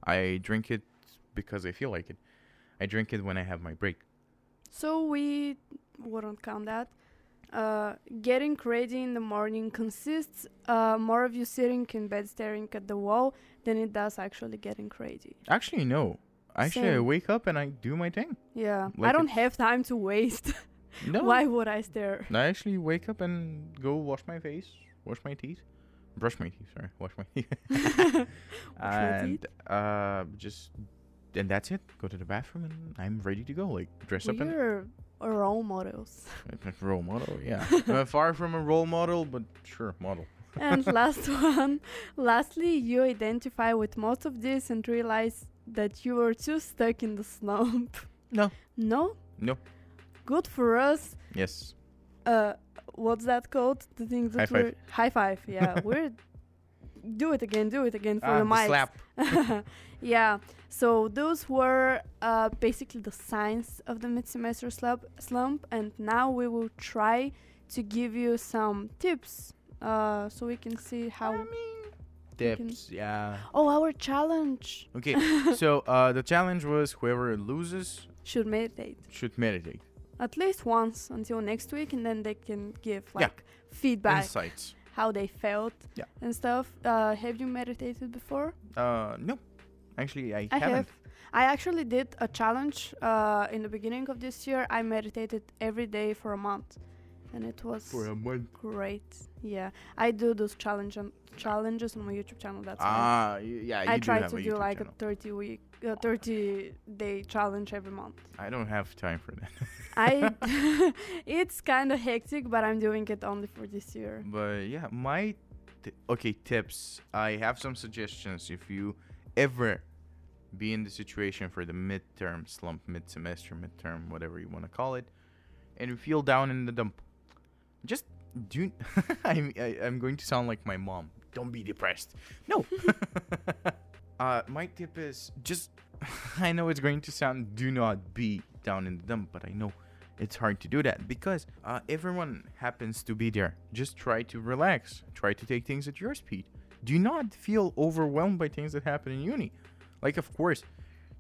I drink it because I feel like it. I drink it when I have my break. So we wouldn't count that. Getting ready in the morning consists more of you sitting in bed staring at the wall than it does actually getting ready. Actually, no. Actually, same. I wake up and I do my thing. Yeah. Like I don't have time to waste. No. Why would I stare? I actually wake up and go wash my face, wash my teeth. And and that's it. Go to the bathroom and I'm ready to go. Like dress up and. We're role models. Role model, yeah. Far from a role model, but sure, model. And lastly, you identify with most of this and realize that you were too stuck in the slump. No. Good for us. Yes. What's that called? The thing that high five. Yeah, we're do it again for the mic. Slap. Yeah. So those were basically the signs of the mid-semester slump, and now we will try to give you some tips so we can see how. Tips, yeah. Oh, our challenge. Okay. So the challenge was whoever loses should meditate. Should meditate. At least once until next week, and then they can give like feedback. Insights. How they felt and stuff. Have you meditated before? No. Actually, I haven't. I actually did a challenge in the beginning of this year. I meditated every day for a month. And it was great. Yeah. I do those challenges on my YouTube channel. That's yeah. I try to do like a 30-day challenge every month. I don't have time for that. It's kind of hectic, but I'm doing it only for this year. But yeah, my tips. I have some suggestions if you ever be in the situation for the midterm slump, mid-semester, midterm, whatever you want to call it, and you feel down in the dump. Just do. I'm going to sound like my mom. Don't be depressed. No. My tip is just. I know it's going to sound. Do not be down in the dump, but I know it's hard to do that because everyone happens to be there. Just try to relax. Try to take things at your speed. Do not feel overwhelmed by things that happen in uni. Like, of course,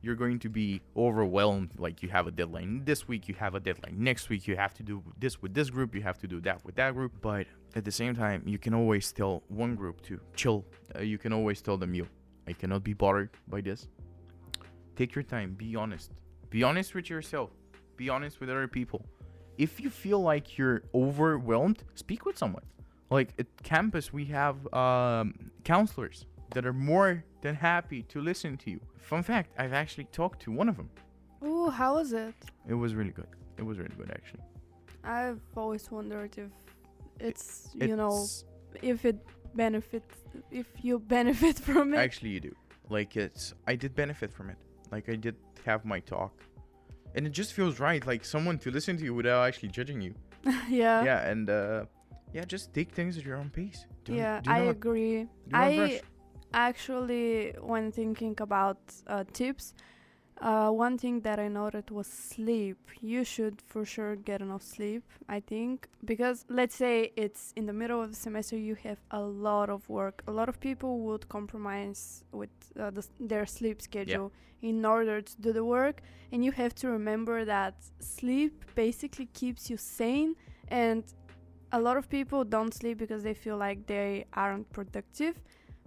you're going to be overwhelmed. Like, you have a deadline this week, you have a deadline next week, you have to do this with this group, you have to do that with that group. But at the same time, you can always tell one group to chill. You can always tell them, I cannot be bothered by this. Take your time. Be honest. Be honest with yourself. Be honest with other people. If you feel like you're overwhelmed, speak with someone. Like, at campus, we have counselors that are more than happy to listen to you. Fun fact, I've actually talked to one of them. Oh, how was it? It was really good. It was really good, actually. I've always wondered if if it benefits, if you benefit from it. Actually, you do. Like, I did benefit from it. Like, I did have my talk. And it just feels right, like, someone to listen to you without actually judging you. Yeah. Yeah, and, just take things at your own pace. I agree. I actually, when thinking about tips, one thing that I noted was sleep. You should for sure get enough sleep, I think, because let's say it's in the middle of the semester, you have a lot of work. A lot of people would compromise with their sleep schedule in order to do the work. And you have to remember that sleep basically keeps you sane, and a lot of people don't sleep because they feel like they aren't productive.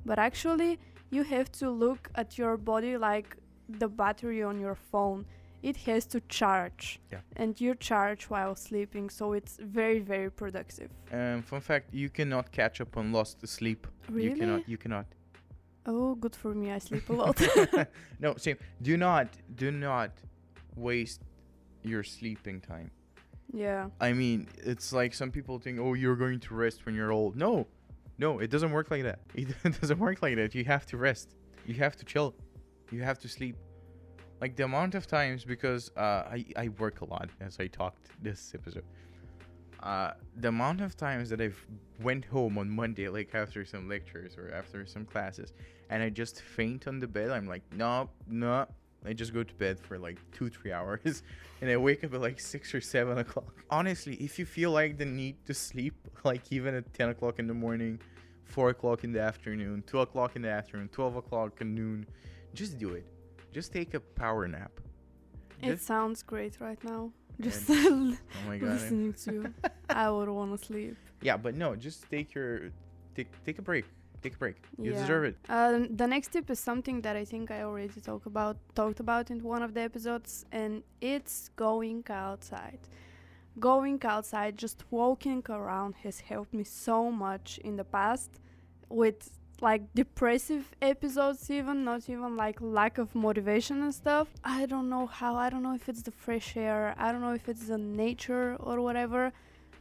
But actually, you have to look at your body like the battery on your phone. It has to charge. Yeah. And you charge while sleeping, so it's very, very productive. Fun fact, you cannot catch up on lost sleep. Really? You cannot. Oh, good for me. I sleep a lot. No, same. Do not waste your sleeping time. Yeah. I mean, it's like some people think, you're going to rest when you're old. No, it doesn't work like that. It doesn't work like that. You have to rest. You have to chill. You have to sleep. Like, the amount of times, because I work a lot, as I talked this episode. The amount of times that I've went home on Monday, like after some lectures or after some classes, and I just faint on the bed. I'm like, no. I just go to bed for like 2-3 hours, and I wake up at like 6 or 7 o'clock. Honestly, if you feel like the need to sleep, like even at 10 o'clock in the morning, 4 o'clock in the afternoon, 2 o'clock in the afternoon, 12 o'clock at noon, just do it. Just take a power nap. It sounds great right now. Just listening to you. I would want to sleep. Yeah, but no, just take a break. Take a break. You deserve it. The next tip is something that I think I already talked about in one of the episodes, and it's going outside. Going outside, just walking around, has helped me so much in the past with like depressive episodes, not even like lack of motivation and stuff. I don't know how. I don't know if it's the fresh air. I don't know if it's the nature or whatever,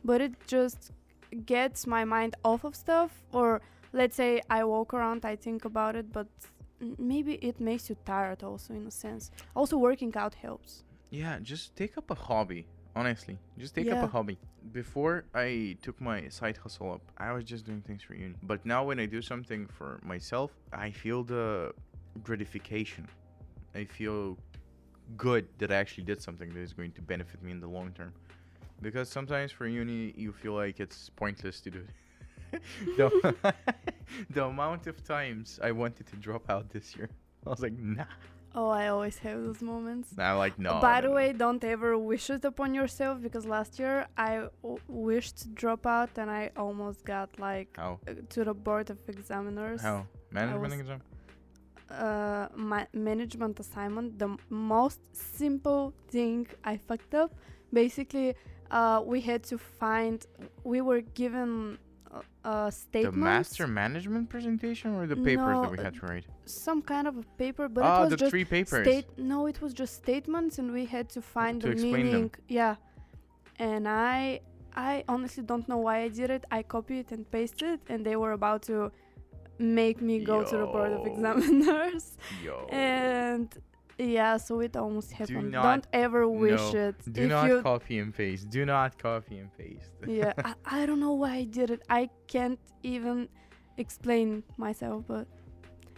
but it just gets my mind off of stuff. Or let's say I walk around, I think about it, but maybe it makes you tired also in a sense. Also, working out helps. Yeah, just take up a hobby. Honestly, just take up a hobby. Before I took my side hustle up, I was just doing things for uni. But now when I do something for myself, I feel the gratification. I feel good that I actually did something that is going to benefit me in the long term. Because sometimes for uni, you feel like it's pointless to do it. The amount of times I wanted to drop out this year, I was like, nah. Oh, I always have those moments. I'm like, no. By the way, don't ever wish it upon yourself, because last year I wished to drop out and I almost got like to the board of examiners. How? Management exam? My management assignment. The most simple thing I fucked up. Basically, we had to find, we were given statements. The master management presentation or the papers that we had to write? Some kind of a paper, but it was the just 3 papers. No, it was just statements, and we had to find the meaning. Them. Yeah, and I honestly don't know why I did it. I copied and pasted, and they were about to make me go to the board of examiners. And yeah, so it almost happened. Don't ever wish it. Do not copy and paste. Do not copy and paste. Yeah, I don't know why I did it. I can't even explain myself, but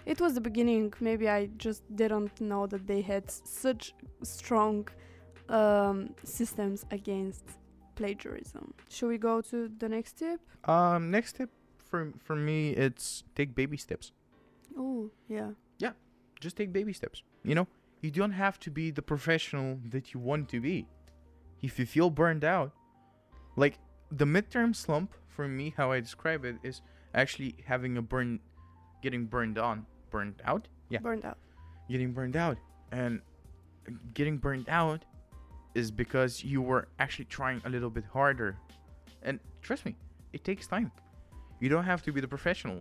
it was the beginning. Maybe I just didn't know that they had such strong systems against plagiarism. Should we go to the next tip? Next tip for me, it's take baby steps. Oh, yeah. Yeah, just take baby steps. You know, you don't have to be the professional that you want to be. If you feel burned out, like the midterm slump, for me, how I describe it is actually having a burn, getting burned out. Yeah. Burned out. Getting burned out. And getting burned out is because you were actually trying a little bit harder. And trust me, it takes time. You don't have to be the professional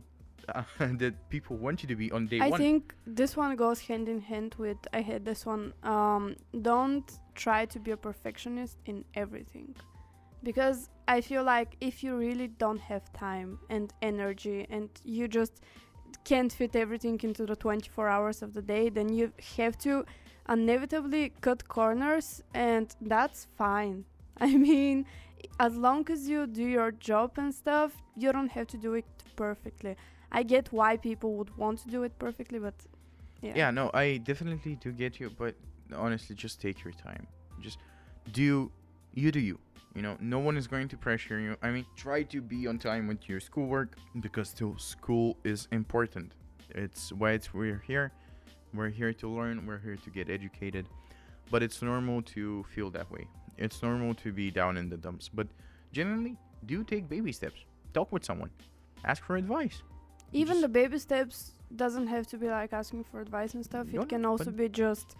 that people want you to be on day one. I think this one goes hand in hand with, I had this one, don't try to be a perfectionist in everything. Because I feel like if you really don't have time and energy and you just can't fit everything into the 24 hours of the day, then you have to inevitably cut corners, and that's fine. I mean, as long as you do your job and stuff, you don't have to do it perfectly. I get why people would want to do it perfectly, but yeah, no, I definitely do get you, but honestly, just take your time. Just do you. You know, no one is going to pressure you. I mean, try to be on time with your schoolwork, because still school is important. It's why we're here. We're here to learn. We're here to get educated. But it's normal to feel that way. It's normal to be down in the dumps. But generally, do take baby steps. Talk with someone. Ask for advice. Even just the baby steps doesn't have to be like asking for advice and stuff. It can also be just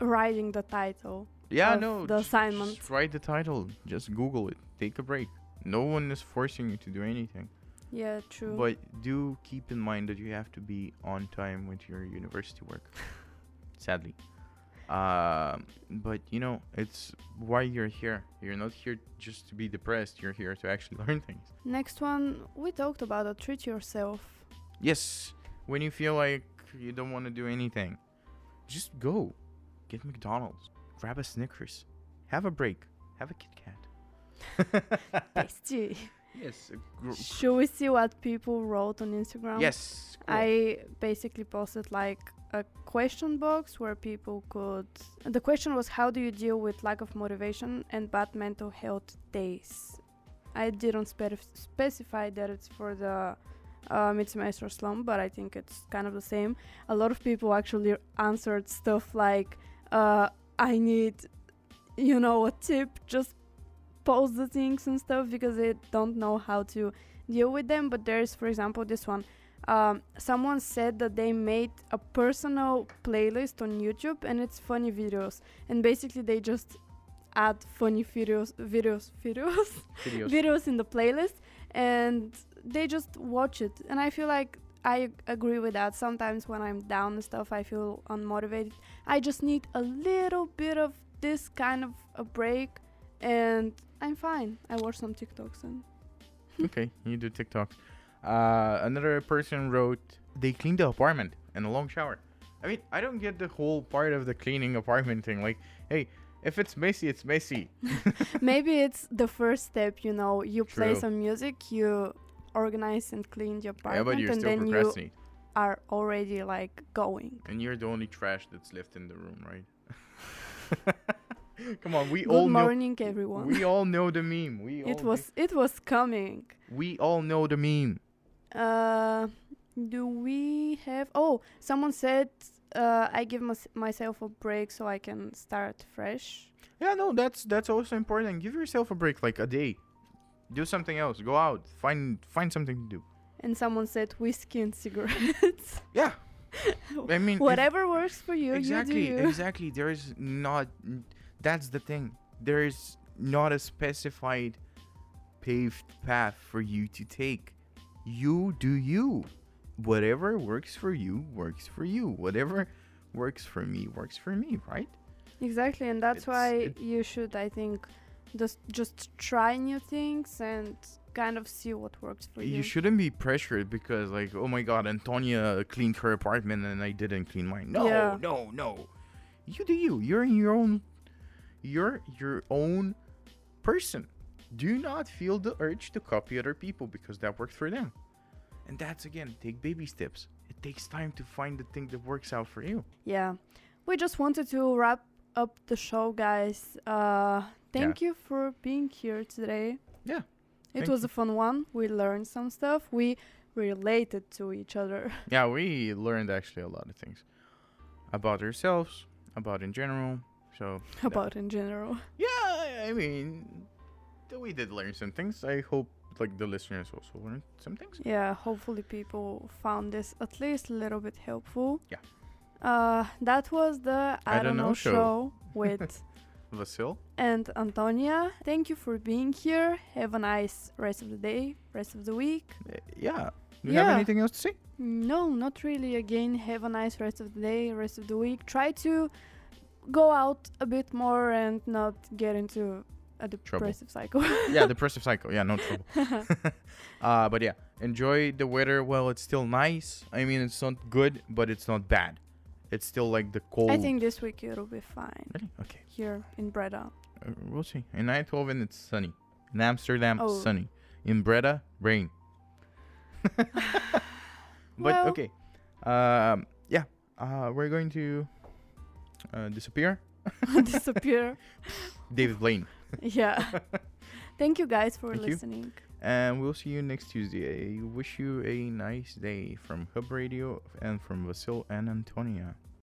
writing the title. The assignment. Just write the title. Just Google it. Take a break. No one is forcing you to do anything. Yeah, true. But do keep in mind that you have to be on time with your university work. Sadly. But you know, it's why you're here. You're not here just to be depressed. You're here to actually learn things. Next one, we talked about treat yourself. Yes. When you feel like you don't want to do anything, just go get McDonald's, grab a Snickers, have a break, have a Kit Kat. Tasty. Yes. Should we see what people wrote on Instagram? Yes. Cool. I basically posted like a question box where people could. The question was, how do you deal with lack of motivation and bad mental health days? I didn't specify that it's for the mid-semester slump, but I think it's kind of the same. A lot of people actually answered stuff like, I need, you know, a tip, just post the things and stuff, because they don't know how to deal with them. But there's, for example, this one. Someone said that they made a personal playlist on YouTube, and it's funny videos, and basically they just add funny videos in the playlist, and they just watch it. And I feel like I agree with that. Sometimes when I'm down and stuff, I feel unmotivated. I just need a little bit of this kind of a break, and I'm fine. I watch some TikToks and okay, you do TikToks. Another person wrote, they cleaned the apartment and a long shower. I mean, I don't get the whole part of the cleaning apartment thing. Like, hey, If it's messy, it's messy. Maybe it's the first step, you know. You play some music, you organize and clean your apartment, but you're and still then procrastinate. You are already like going. And you're the only trash that's left in the room, right? Come on, we all know. Good morning, everyone. We all know the meme. It was coming. We all know the meme. Do we have? Oh, someone said. I give myself a break so I can start fresh. Yeah, no, that's also important. Give yourself a break, like a day. Do something else. Go out. Find something to do. And someone said whiskey and cigarettes. Yeah. I mean, whatever works for you, exactly, you do. Exactly. There is not... That's the thing. There is not a specified paved path for you to take. You do you. Whatever works for you, works for you. Whatever works for me, right? Exactly, and that's why you should, I think, just try new things and kind of see what works for you. You shouldn't be pressured because, like, oh my God, Antonia cleaned her apartment and I didn't clean mine. No. You do you. You're your own person. Do not feel the urge to copy other people because that worked for them. And that's, again, take baby steps. It takes time to find the thing that works out for you. Yeah. We just wanted to wrap up the show, guys. Thank you for being here today. Yeah. It was a fun one. We learned some stuff. We related to each other. Yeah, we learned actually a lot of things. About ourselves. About in general. Yeah, I mean, we did learn some things. I hope like the listeners also learned some things. Yeah, hopefully people found this at least a little bit helpful. Yeah. That was the I Don't Know show with Vasil and Antonia. Thank you for being here. Have a nice rest of the day, rest of the week. Yeah. Do you have anything else to say? No, not really. Again, have a nice rest of the day, rest of the week. Try to go out a bit more and not get into a depressive cycle. Yeah, depressive cycle. Yeah, no trouble. But yeah, enjoy the weather while it's still nice. I mean, it's not good, but it's not bad. It's still like the cold. I think this week it'll be fine. Really? Okay. Here in Breda. We'll see. In Eindhoven, it's sunny. In Amsterdam, sunny. In Breda, rain. But well, okay. We're going to disappear. Disappear. David Blaine. Yeah. Thank you guys for listening. And we'll see you next Tuesday. I wish you a nice day from Hub Radio and from Vasil and Antonia.